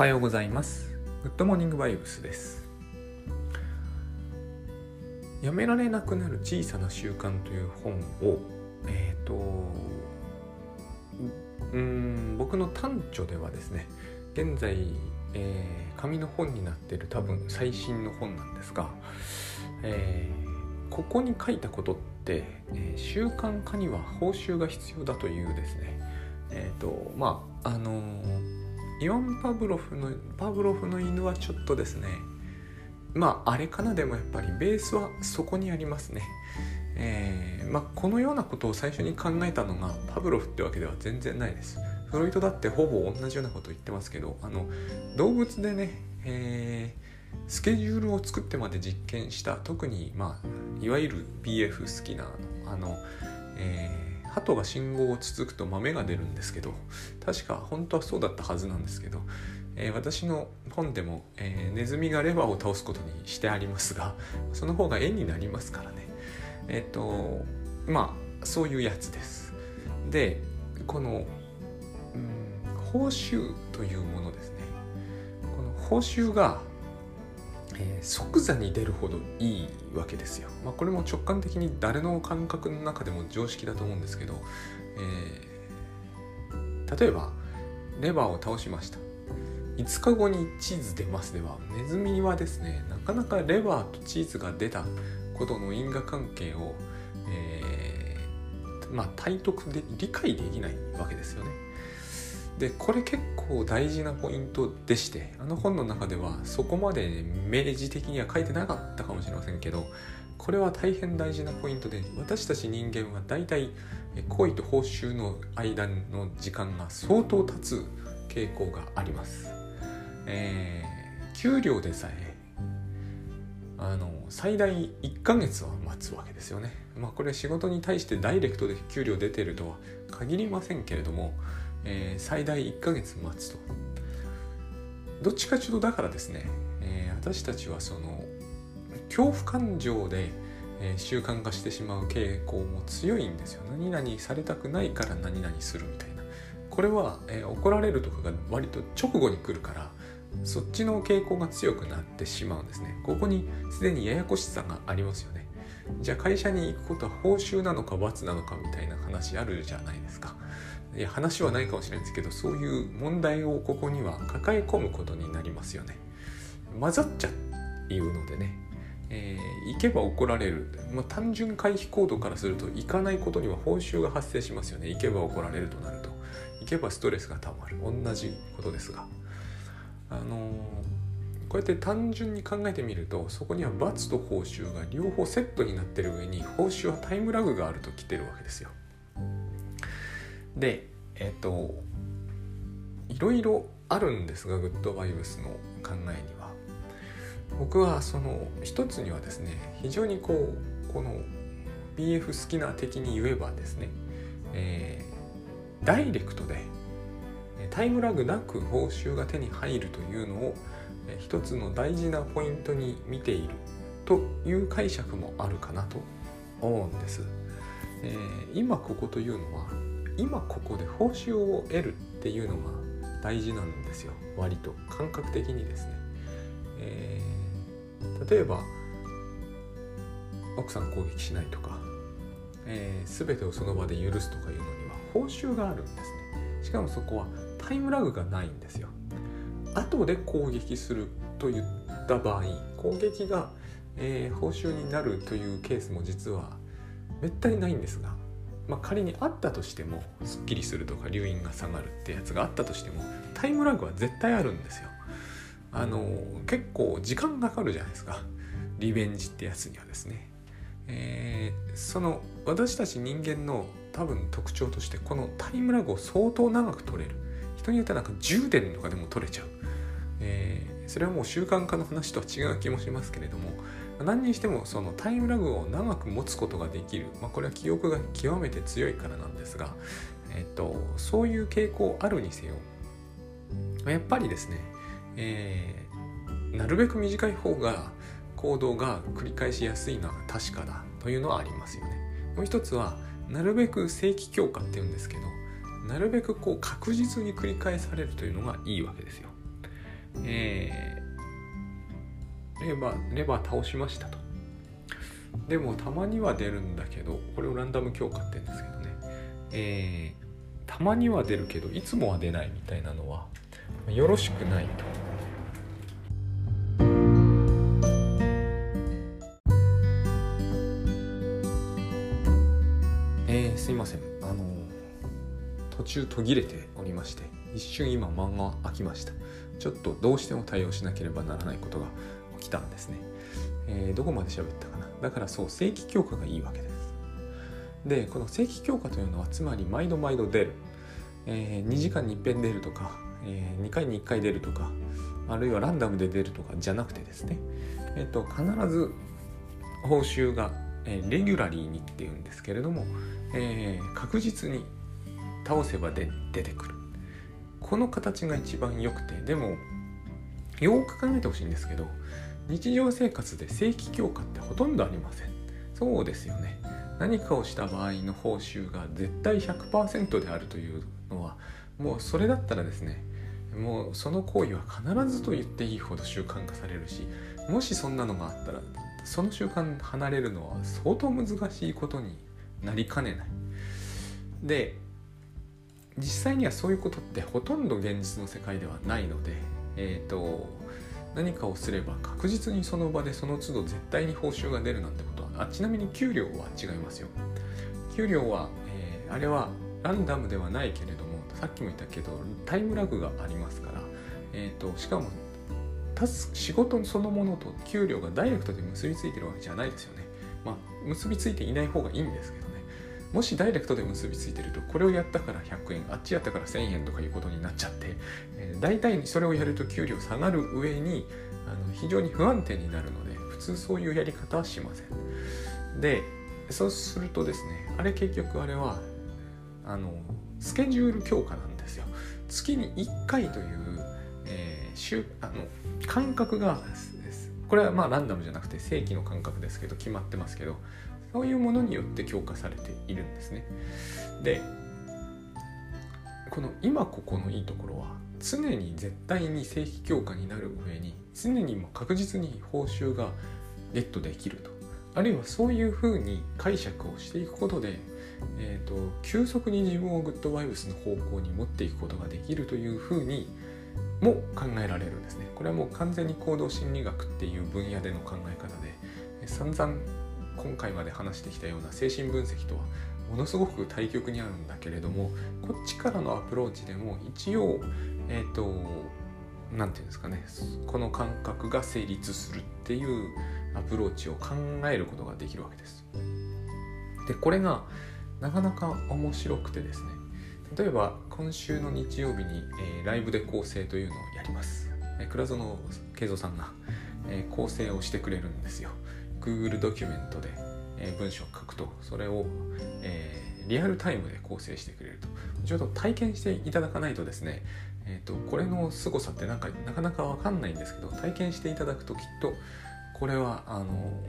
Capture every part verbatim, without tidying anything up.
おはようございます。グッドモーニングバイブスです。やめられなくなる小さな習慣という本を、えーと、うーん僕の短著ではですね、現在、えー、紙の本になっている多分最新の本なんですが、えー、ここに書いたことって、えー、習慣化には報酬が必要だというですね、えーと、まああのーイワン・パブロフのパブロフの犬はちょっとですね、まああれかな。でもやっぱりベースはそこにありますね、えーまあ、このようなことを最初に考えたのがパブロフってわけでは全然ないです。フロイトだってほぼ同じようなこと言ってますけど、あの動物でね、えー、スケジュールを作ってまで実験した、特に、まあ、いわゆる ビーエフ 好きなあの、えー鳩が信号をつつくと豆が出るんですけど、確か本当はそうだったはずなんですけど、えー、私の本でも、えー、ネズミがレバーを倒すことにしてありますが、その方が絵になりますからね。えっとまあそういうやつです。でこの、うん、報酬というものですね。この報酬が、えー、即座に出るほどいいわけですよ、まあ、これも直感的に誰の感覚の中でも常識だと思うんですけど、えー、例えばレバーを倒しました、いつかごにチーズ出ますでは、ネズミはですね、なかなかレバーとチーズが出たことの因果関係を、えー、まあ体得で理解できないわけですよね。でこれ結構大事なポイントでして、あの本の中ではそこまで明示的には書いてなかったかもしれませんけど、これは大変大事なポイントで、私たち人間はだいたい恋と報酬の間の時間が相当経つ傾向があります、えー、給料でさえあの最大いっかげつは待つわけですよね、まあ、これ仕事に対してダイレクトで給料出てるとは限りませんけれども、えー、最大いっかげつ待つと。どっちかちょっとだからですね、えー、私たちはその恐怖感情で、えー、習慣化してしまう傾向も強いんですよ。何々されたくないから何々するみたいな。これは、えー、怒られるとかが割と直後に来るから、そっちの傾向が強くなってしまうんですね。ここにすでにややこしさがありますよね。じゃあ会社に行くことは報酬なのか罰なのかみたいな話あるじゃないですか。いや話はないかもしれないですけど、そういう問題をここには抱え込むことになりますよね。混ざっちゃうのでね、えー、行けば怒られる、まあ、単純回避行動からすると行かないことには報酬が発生しますよね。行けば怒られるとなると、行けばストレスがたまる、同じことですが、あのー、こうやって単純に考えてみると、そこには罰と報酬が両方セットになってる上に、報酬はタイムラグがあると来てるわけですよ。で、えっと、いろいろあるんですが、グッドバイブスの考えには、僕はその一つにはですね、非常にこうこの ビーエフ 好きな的に言えばですね、えー、ダイレクトでタイムラグなく報酬が手に入るというのを一つの大事なポイントに見ているという解釈もあるかなと思うんです、えー、今ここというのは、今ここで報酬を得るっていうのが大事なんですよ。割と感覚的にですね、えー、例えば奥さん攻撃しないとか、えー、全てをその場で許すとかいうのには報酬があるんですね。しかもそこはタイムラグがないんですよ。後で攻撃するといった場合、攻撃が、えー、報酬になるというケースも実はめったにないんですが、まあ、仮にあったとしても、すっきりするとか留飲が下がるってやつがあったとしても、タイムラグは絶対あるんですよ。あの結構時間かかるじゃないですか、リベンジってやつにはですね、えー、その私たち人間の多分特徴として、このタイムラグを相当長く取れる。人によってはなんかじゅうねんとかでも取れちゃう、えー、それはもう習慣化の話とは違う気もしますけれども、何にしてもそのタイムラグを長く持つことができる、まあ、これは記憶が極めて強いからなんですが、えっと、そういう傾向あるにせよ、やっぱりですね、えー、なるべく短い方が行動が繰り返しやすいのは確かだというのはありますよね。もう一つはなるべく正規強化って言うんですけど、なるべくこう確実に繰り返されるというのがいいわけですよ。えー、レバー、レバー倒しましたと。でもたまには出るんだけど、これをランダム強化って言うんですけどね、えー、たまには出るけどいつもは出ないみたいなのはよろしくないと。えー、すいません、あの途中途切れておりまして、一瞬今間が空きました。ちょっとどうしても対応しなければならないことが起きたんですね。えー、どこまで喋ったかな。だからそう、正規強化がいいわけです。で、この正規強化というのはつまり毎度毎度出る、えー、にじかんにいっかい出るとか、えー、にかいにいっかい出るとか、あるいはランダムで出るとかじゃなくてですね、えー、と必ず報酬が、えー、レギュラリーにっていうんですけれども、えー、確実に倒せばで出てくる。この形が一番良くて、でもよく考えてほしいんですけど、日常生活で正規強化ってほとんどありません。そうですよね。何かをした場合の報酬が絶対 ひゃくパーセント であるというのは、もうそれだったらですね、もうその行為は必ずと言っていいほど習慣化されるし、もしそんなのがあったらその習慣離れるのは相当難しいことになりかねない。で、実際にはそういうことってほとんど現実の世界ではないので、えーと、何かをすれば確実にその場でその都度絶対に報酬が出るなんてこと。あ、ちなみに給料は違いますよ。給料は、えー、あれはランダムではないけれども、さっきも言ったけどタイムラグがありますから、えーと、しかもタス仕事そのものと給料がダイレクトで結びついてるわけじゃないですよね。まあ結びついていない方がいいんですけどね。もしダイレクトで結びついてると、これをやったからひゃくえん、あっちやったからせんえんとかいうことになっちゃって、えー、大体それをやると給料下がる上に、あの非常に不安定になるので、普通そういうやり方はしません。で、そうするとですね、あれ結局あれはあのスケジュール強化なんですよ。月にいっかいという、えー、週あの間隔が、これはまあランダムじゃなくて正規の間隔ですけど決まってますけど、そういうものによって強化されているんですね。で、この今ここのいいところは、常に絶対に正規強化になる上に、常にも確実に報酬がゲットできると、あるいはそういうふうに解釈をしていくことで、えーと、急速に自分をグッドバイブスの方向に持っていくことができるというふうにも考えられるんですね。これはもう完全に行動心理学っていう分野での考え方で、散々今回まで話してきたような精神分析とはものすごく対極にあるんだけれども、こっちからのアプローチでも一応、えーと、なんていうんですかね、この感覚が成立するっていうアプローチを考えることができるわけです。で、これがなかなか面白くてですね、例えば今週の日曜日に、えー、ライブで構成というのをやります。えー、倉園慶三さんが、えー、構成をしてくれるんですよ。Google ドキュメントで、えー、文章を書くと、それを、えー、リアルタイムで構成してくれると。ちょっと体験していただかないとですね、えーと、これの凄さってなんかなかなか分かんないんですけど、体験していただくときっとこれはあの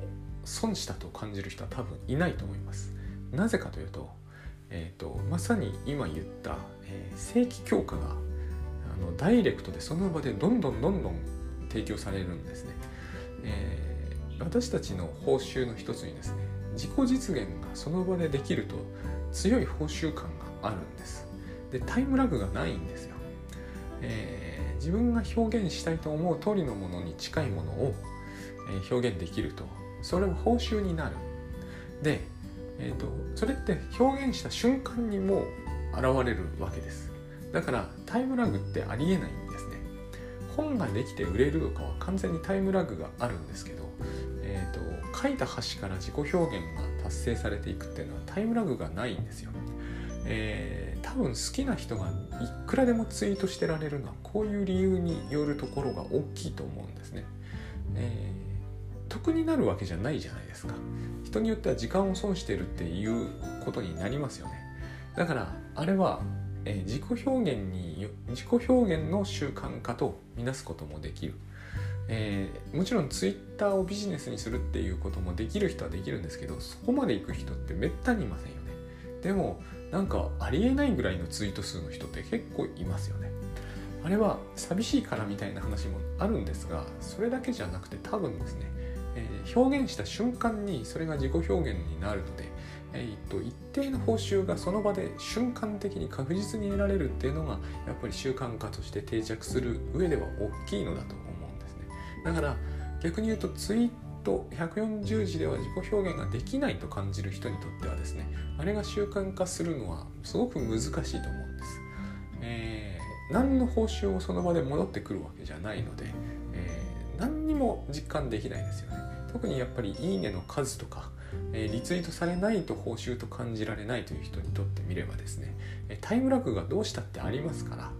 損したと感じる人は多分いないと思います。なぜかというと、えーと、まさに今言った、えー、正規強化があのダイレクトでその場でどんどんどんどん提供されるんですね。えー私たちの報酬の一つにですね、自己実現がその場でできると強い報酬感があるんです。で、タイムラグがないんですよ。えー、自分が表現したいと思う通りのものに近いものを、えー、表現できると、それは報酬になる。で、えーと、それって表現した瞬間にもう現れるわけです。だからタイムラグってありえないんですね。本ができて売れるとかは完全にタイムラグがあるんですけど、えーと、書いた端から自己表現が達成されていくっていうのはタイムラグがないんですよ。えー、多分好きな人がいくらでもツイートしてられるのはこういう理由によるところが大きいと思うんですね。えー、得になるわけじゃないじゃないですか。人によっては時間を損してるっていうことになりますよね。だからあれは、えー、自己表現に自己表現の習慣化と見なすこともできる。えー、もちろんツイッターをビジネスにするっていうこともできる人はできるんですけど、そこまで行く人ってめったにいませんよね。でもなんかありえないぐらいのツイート数の人って結構いますよね。あれは寂しいからみたいな話もあるんですが、それだけじゃなくて多分ですね、えー、表現した瞬間にそれが自己表現になるので、えー、っと一定の報酬がその場で瞬間的に確実に得られるっていうのがやっぱり習慣化として定着する上では大きいのだと思うんですね。だから逆に言うとツイートひゃくよんじゅう字では自己表現ができないと感じる人にとってはですね、あれが習慣化するのはすごく難しいと思うんです。えー、何の報酬もその場で戻ってくるわけじゃないので、えー、何にも実感できないですよね。特にやっぱりいいねの数とか、えー、リツイートされないと報酬と感じられないという人にとってみればですね、タイムラグがどうしたってありますから、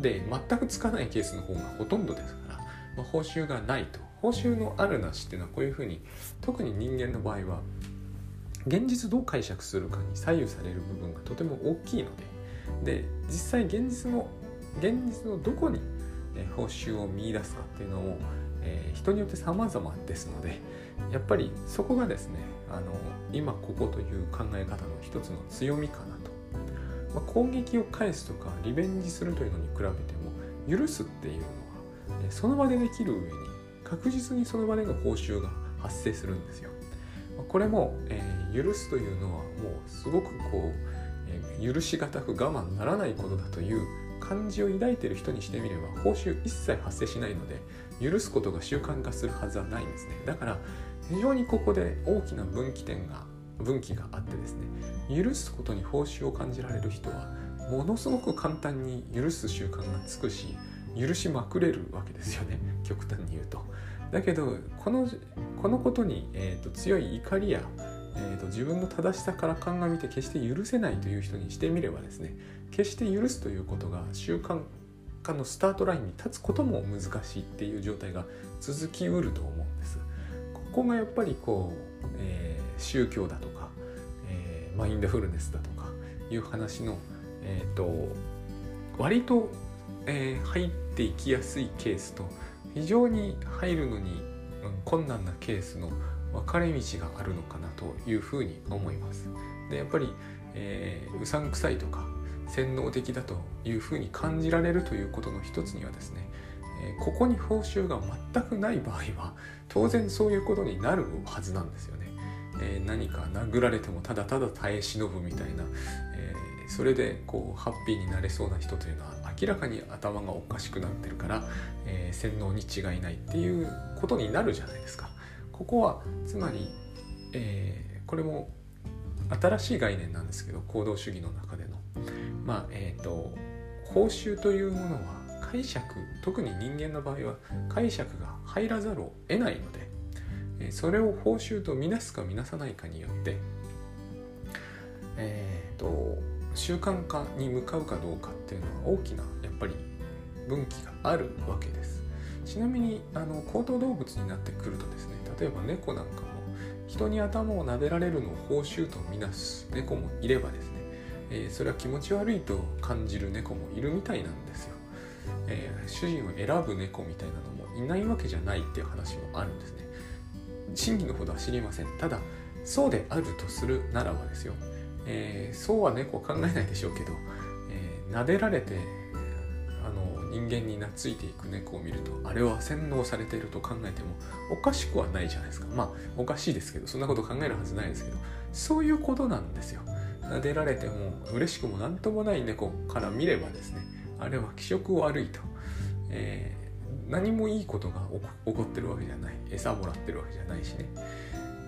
で全くつかないケースの方がほとんどですから、まあ、報酬がないと、報酬のあるなしっていうのはこういうふうに特に人間の場合は現実どう解釈するかに左右される部分がとても大きいので、で実際現実の現実のどこに報酬を見出すかっていうのを人によって様々ですので、やっぱりそこがですね、あの今ここという考え方の一つの強みかなと、まあ、攻撃を返すとかリベンジするというのに比べても許すっていうのはその場でできる上に確実にその場での報酬が発生するんですよ。これも、えー、許すというのはもうすごくこう、えー、許し難く我慢ならないことだという感じを抱いている人にしてみれば報酬一切発生しないので許すことが習慣化するはずはないんですね。だから非常にここで大きな分岐点が分岐があってですね、許すことに報酬を感じられる人はものすごく簡単に許す習慣がつくし、許しまくれるわけですよね、極端に言うと。だけどこの、このことに、えーと、強い怒りや、えーと、自分の正しさから鑑みて決して許せないという人にしてみればですね、決して許すということが習慣化のスタートラインに立つことも難しいっていう状態が続きうると思うんです。ここがやっぱりこう、えー、宗教だとか、えー、マインドフルネスだとかいう話の、えーと、割と、えー、入っていきやすいケースと非常に入るのに困難なケースの分かれ道があるのかなというふうに思います。でやっぱり、えー、うさんくさいとか洗脳的だというふうに感じられるということの一つにはですね、ここに報酬が全くない場合は当然そういうことになるはずなんですよね。えー、何か殴られてもただただ耐え忍ぶみたいな、えー、それでこうハッピーになれそうな人というのは明らかに頭がおかしくなってるから、えー、洗脳に違いないっていうことになるじゃないですか。ここはつまり、えー、これも新しい概念なんですけど、行動主義の中での、まあえーと、報酬というものは解釈、特に人間の場合は解釈が入らざるを得ないので、それを報酬と見なすか見なさないかによって、えー、と習慣化に向かうかどうかっていうのは大きなやっぱり分岐があるわけです。ちなみにあの高等動物になってくるとですね、例えば猫なんかも人に頭を撫でられるのを報酬と見なす猫もいればですね、えー、それは気持ち悪いと感じる猫もいるみたいなんですよ。えー、主人を選ぶ猫みたいなのもいないわけじゃないっていう話もあるんですね。真偽のほどは知りません。ただそうであるとするならばですよ、えー、そうは猫は考えないでしょうけど、えー、撫でられてあの人間に懐いていく猫を見るとあれは洗脳されていると考えてもおかしくはないじゃないですか。まあおかしいですけど、そんなこと考えるはずないですけど、そういうことなんですよ。撫でられても嬉しくもなんともない猫から見ればですね、あれは気色悪いと、えー、何もいいことが起こってるわけじゃない、餌もらってるわけじゃないしね。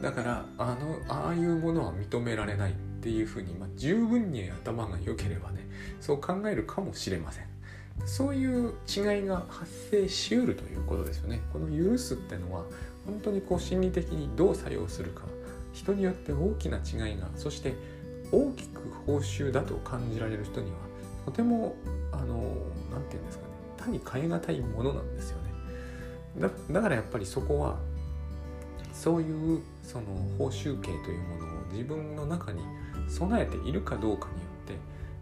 だからあのああいうものは認められないっていうふうに、まあ、十分に頭が良ければね、そう考えるかもしれません。そういう違いが発生しうるということですよね。この許すってのは本当にこう心理的にどう作用するか、人によって大きな違いが、そして大きく報酬だと感じられる人にはとてもあのなんていうんですかね、他に変え難いものなんですよね。 だ, だからやっぱりそこはそういうその報酬系というものを自分の中に備えているかどうかによって、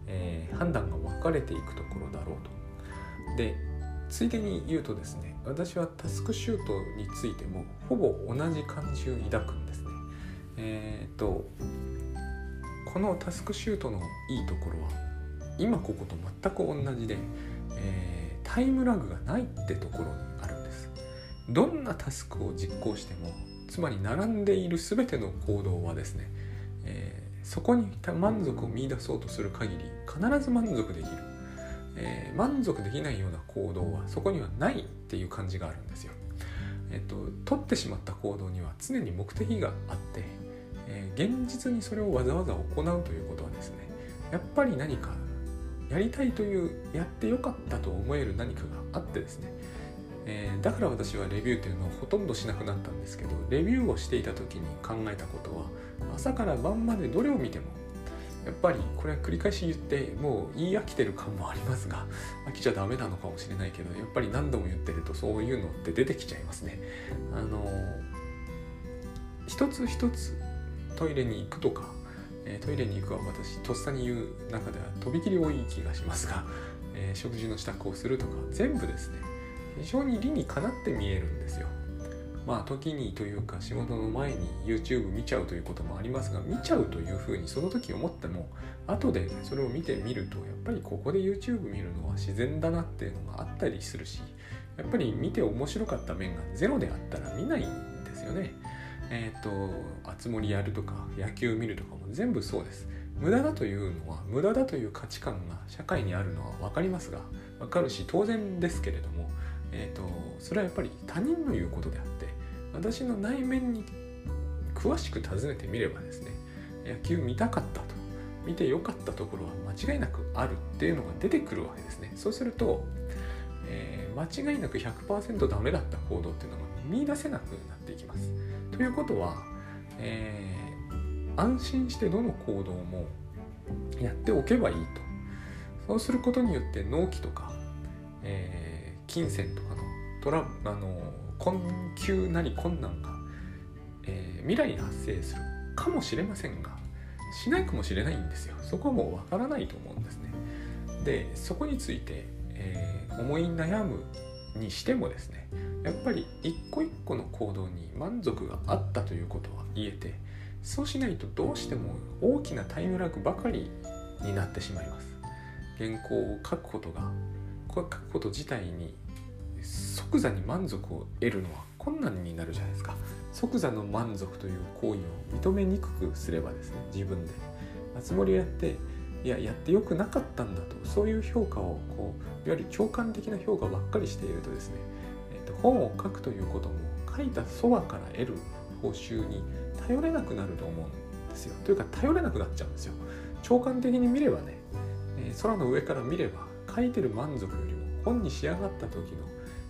えー、判断が分かれていくところだろうと。でついでに言うとですね、私はタスクシュートについてもほぼ同じ感じを抱くんですね。えー、っとこのタスクシュートのいいところは今ここと全く同じで、えー、タイムラグがないってところにあるんです。どんなタスクを実行しても、つまり並んでいる全ての行動はですね、えー、そこに満足を見出そうとする限り必ず満足できる、えー、満足できないような行動はそこにはないっていう感じがあるんですよ。えっと、取ってしまった行動には常に目的があって、えー、現実にそれをわざわざ行うということはですね、やっぱり何かやりたいという、やってよかったと思える何かがあってですね、えー、だから私はレビューというのをほとんどしなくなったんですけど、レビューをしていた時に考えたことは、朝から晩までどれを見てもやっぱりこれは繰り返し言ってもう言い飽きてる感もありますが、飽きちゃダメなのかもしれないけど、やっぱり何度も言ってるとそういうのって出てきちゃいますね。あの一つ一つトイレに行くとか、トイレに行くは私とっさに言う中ではとびきり多い気がしますが、えー、食事の支度をするとか全部ですね、非常に理にかなって見えるんですよ。まあ時にというか仕事の前に YouTube 見ちゃうということもありますが、見ちゃうというふうにその時思っても、後でそれを見てみるとやっぱりここで YouTube 見るのは自然だなっていうのがあったりするし、やっぱり見て面白かった面がゼロであったら見ないんですよね。えーと、あつ森やるとか野球見るとかも全部そうです。無駄だというのは、無駄だという価値観が社会にあるのは分かりますが、分かるし当然ですけれども、えーと、それはやっぱり他人の言うことであって、私の内面に詳しく尋ねてみればですね、野球見たかったと、見てよかったところは間違いなくあるっていうのが出てくるわけですね。そうすると、えー、間違いなく ひゃくパーセント ダメだった行動っていうのが見出せなくなっていきます。ということは、えー、安心してどの行動もやっておけばいいと。そうすることによって納期とか、えー、金銭とかのトラブル、あの困窮なり困難が、えー、未来に発生するかもしれませんが、しないかもしれないんですよ。そこはもうわからないと思うんですね。で、そこについて、えー、思い悩むにしてもですね、やっぱり一個一個の行動に満足があったということは言えて、そうしないとどうしても大きなタイムラグばかりになってしまいます。原稿を書くことが、書くこと自体に即座に満足を得るのは困難になるじゃないですか。即座の満足という行為を認めにくくすればですね、自分であつ森をやっていややってよくなかったんだと、そういう評価をこういわゆる共感的な評価ばっかりしているとですね、えー、と本を書くということも書いたそばから得る報酬に頼れなくなると思うんですよ。というか頼れなくなっちゃうんですよ。長観的に見ればね、えー、空の上から見れば書いてる満足よりも本に仕上がった時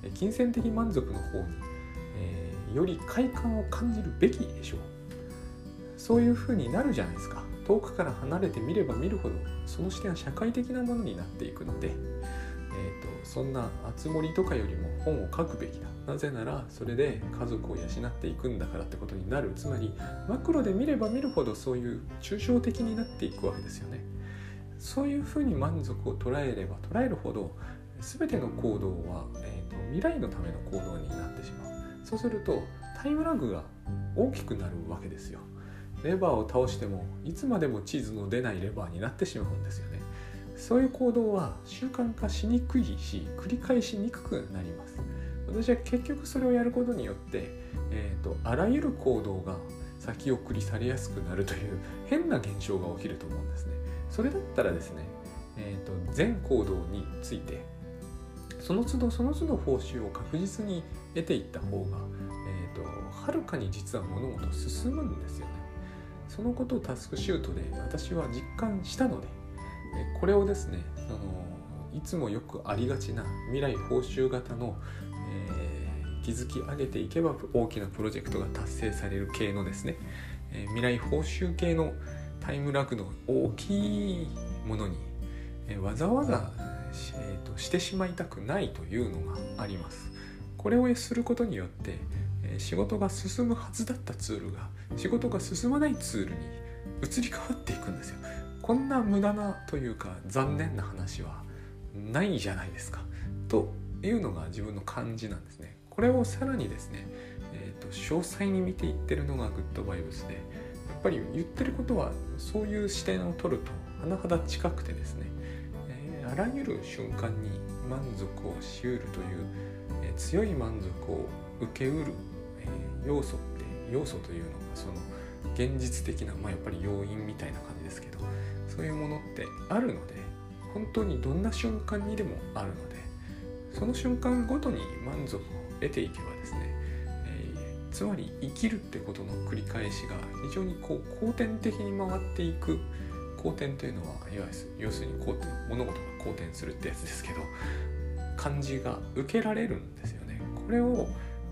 の金銭的満足の方に、えー、より快感を感じるべきでしょう。そういう風になるじゃないですか。遠くから離れて見れば見るほど、その視点は社会的なものになっていくので、えーと、そんなあつ森とかよりも本を書くべきだ。なぜならそれで家族を養っていくんだからってことになる。つまりマクロで見れば見るほどそういう抽象的になっていくわけですよね。そういう風に満足を捉えれば捉えるほど、全ての行動は、えーと、未来のための行動になってしまう。そうするとタイムラグが大きくなるわけですよ。レバーを倒してもいつまでもチーズの出ないレバーになってしまうんですよね。そういう行動は習慣化しにくいし、繰り返しにくくなります。私は結局それをやることによって、えーと、あらゆる行動が先送りされやすくなるという変な現象が起きると思うんですね。それだったらですね、えーと、全行動についてその都度その都度報酬を確実に得ていった方が、えーと、はるかに実は物事進むんですよね。そのことをタスクシュートで私は実感したので、これをですね、そのいつもよくありがちな未来報酬型の、えー、築き上げていけば大きなプロジェクトが達成される系のですね、えー、未来報酬系のタイムラグの大きいものに、えー、わざわざ、えーと、してしまいたくないというのがあります。これをすることによって仕事が進むはずだったツールが仕事が進まないツールに移り変わっていくんですよ。こんな無駄なというか残念な話はないじゃないですかというのが自分の感じなんですね。これをさらにですね、えーと、詳細に見ていってるのがグッドバイブスで、やっぱり言ってることはそういう視点を取ると甚だ近くてですね、えー、あらゆる瞬間に満足をしうるという、えー、強い満足を受けうる、えー、要素って要素というのがその現実的な、まあ、やっぱり要因みたいな感じですけど、そういうものってあるので、本当にどんな瞬間にでもあるので、その瞬間ごとに満足を得ていけばですね、えー、つまり生きるってことの繰り返しが非常にこう後天的に回っていく。後天というのは要するに後天、物事が後天するってやつですけど、感じが受けられるんですよね。これを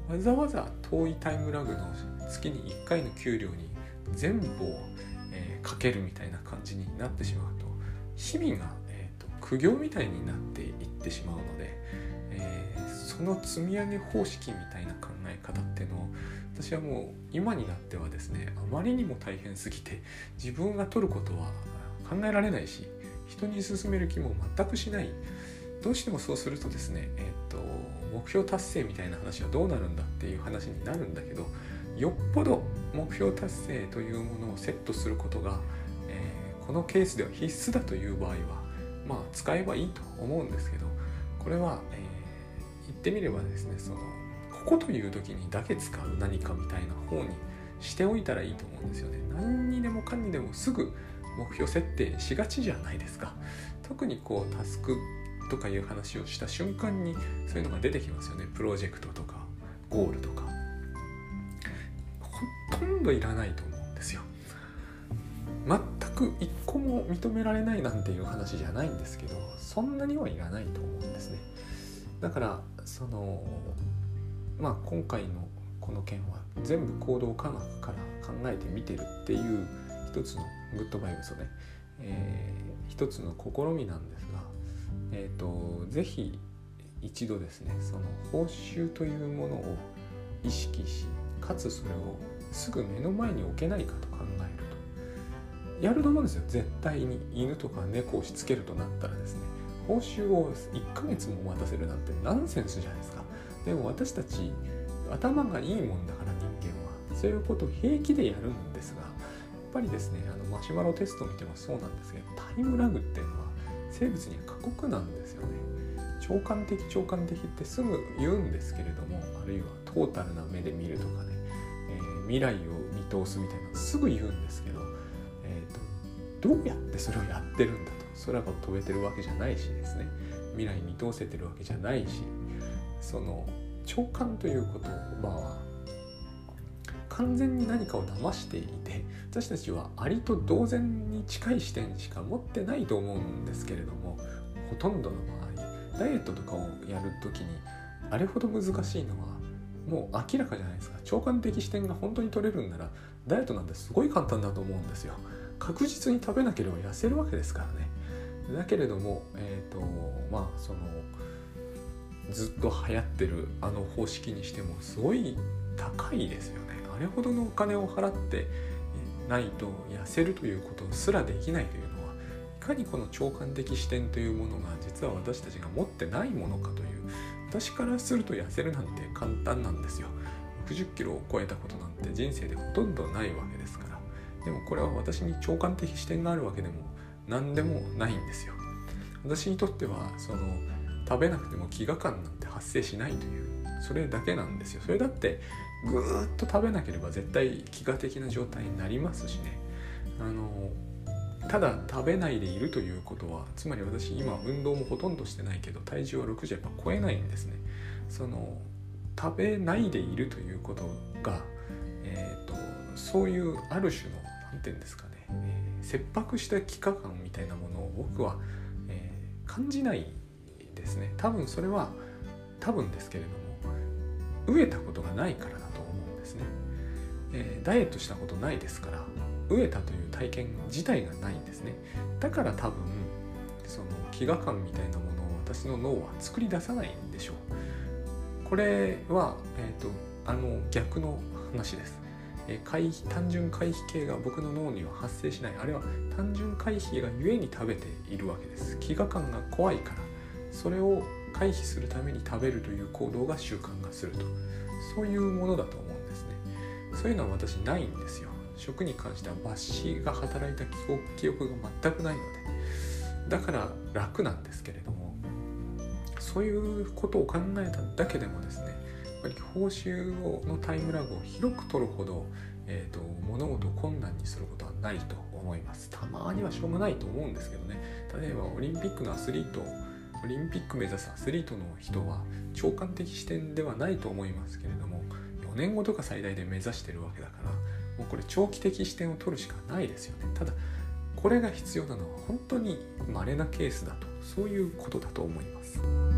わざわざ遠いタイムラグの月にいっかいの給料に全部を、えー、かけるみたいな感じになってしまうと、日々が、えー、と苦行みたいになっていってしまうので、えー、その積み上げ方式みたいな考え方っていうのを私はもう今になってはですね、あまりにも大変すぎて自分が取ることは考えられないし、人に勧める気も全くしない。どうしてもそうするとですね、えー、と目標達成みたいな話はどうなるんだっていう話になるんだけど、よっぽど目標達成というものをセットすることが、えー、このケースでは必須だという場合は、まあ使えばいいと思うんですけど、これは、えー、言ってみればですね、そのここという時にだけ使う何かみたいな方にしておいたらいいと思うんですよね。何にでもかにでもすぐ目標設定しがちじゃないですか。特にこうタスクとかいう話をした瞬間にそういうのが出てきますよね。プロジェクトとかゴールとかほとんどいらないと思うんですよ。全く一個も認められないなんていう話じゃないんですけど、そんなにはいらないと思うんですね。だからそのまあ今回のこの件は全部行動科学から考えてみてるっていう一つのグッドバイブスね、えー、一つの試みなんですが、えーと、ぜひ一度ですね、その報酬というものを意識し、かつそれをすぐ目の前に置けないかと考えると、やると思うんですよ。絶対に犬とか猫をしつけるとなったらですね、報酬をいっかげつも待たせるなんてナンセンスじゃないですか。でも私たち頭がいいもんだから、人間はそういうことを平気でやるんですが、やっぱりですね、あのマシュマロテストを見てもそうなんですけど、タイムラグっていうのは生物には過酷なんですよね。長観的長観的ってすぐ言うんですけれども、あるいはトータルな目で見るとかね、えー、未来を見通すみたいなすぐ言うんですけど、えーと、どうやってそれをやってるんだと。空が飛べてるわけじゃないしですね、未来見通せてるわけじゃないし、その長観ということは完全に何かを騙していて、私たちはアリと同然に近い視点しか持ってないと思うんですけれども、ほとんどの場合ダイエットとかをやるときにあれほど難しいのはもう明らかじゃないですか。長観的視点が本当に取れるんならダイエットなんてすごい簡単だと思うんですよ。確実に食べなければ痩せるわけですからね。だけれども、えーとまあそのずっと流行ってるあの方式にしてもすごい高いですよね。あれほどのお金を払ってないと痩せるということすらできないというのは、いかにこの長観的視点というものが実は私たちが持ってないものかという。私からすると痩せるなんて簡単なんですよ。ろくじゅっキロを超えたことなんて人生でほとんどないわけですから。でもこれは私に長観的視点があるわけでも何でもないんですよ。私にとってはその食べなくても飢餓感なんて発生しないという、それだけなんですよ。それだってぐーっと食べなければ絶対飢餓的な状態になりますしね。あのただ食べないでいるということは、つまり私今運動もほとんどしてないけど体重はろくじゅうやっぱ超えないんですね。その食べないでいるということが、えーと、そういうある種のなんていうんですかね、えー、切迫した飢餓感みたいなものを僕は、えー、感じないですね。多分それは多分ですけれども、飢えたことがないからだと思うんですね、えー、ダイエットしたことないですから飢えたという体験自体がないんですね。だから多分その飢餓感みたいなものを私の脳は作り出さないんでしょう。これは、えーと、あの逆の話です、えー、回避単純回避系が僕の脳には発生しない。あれは単純回避がゆえに食べているわけです。飢餓感が怖いから、それを回避するために食べるという行動が習慣化すると、そういうものだと思うんですね。そういうのは私ないんですよ。食に関してはバッシーが働いた記憶が全くないので、だから楽なんですけれども、そういうことを考えただけでもですね、やっぱり報酬のタイムラグを広く取るほど、えーと、物事を困難にすることはないと思います。たまにはしょうもないと思うんですけどね。例えばオリンピックのアスリートオリンピック目指すアスリートの人は長観的視点ではないと思いますけれども、よねんごとか最大で目指してるわけだから、もうこれ長期的視点を取るしかないですよね。ただこれが必要なのは本当に稀なケースだと、そういうことだと思います。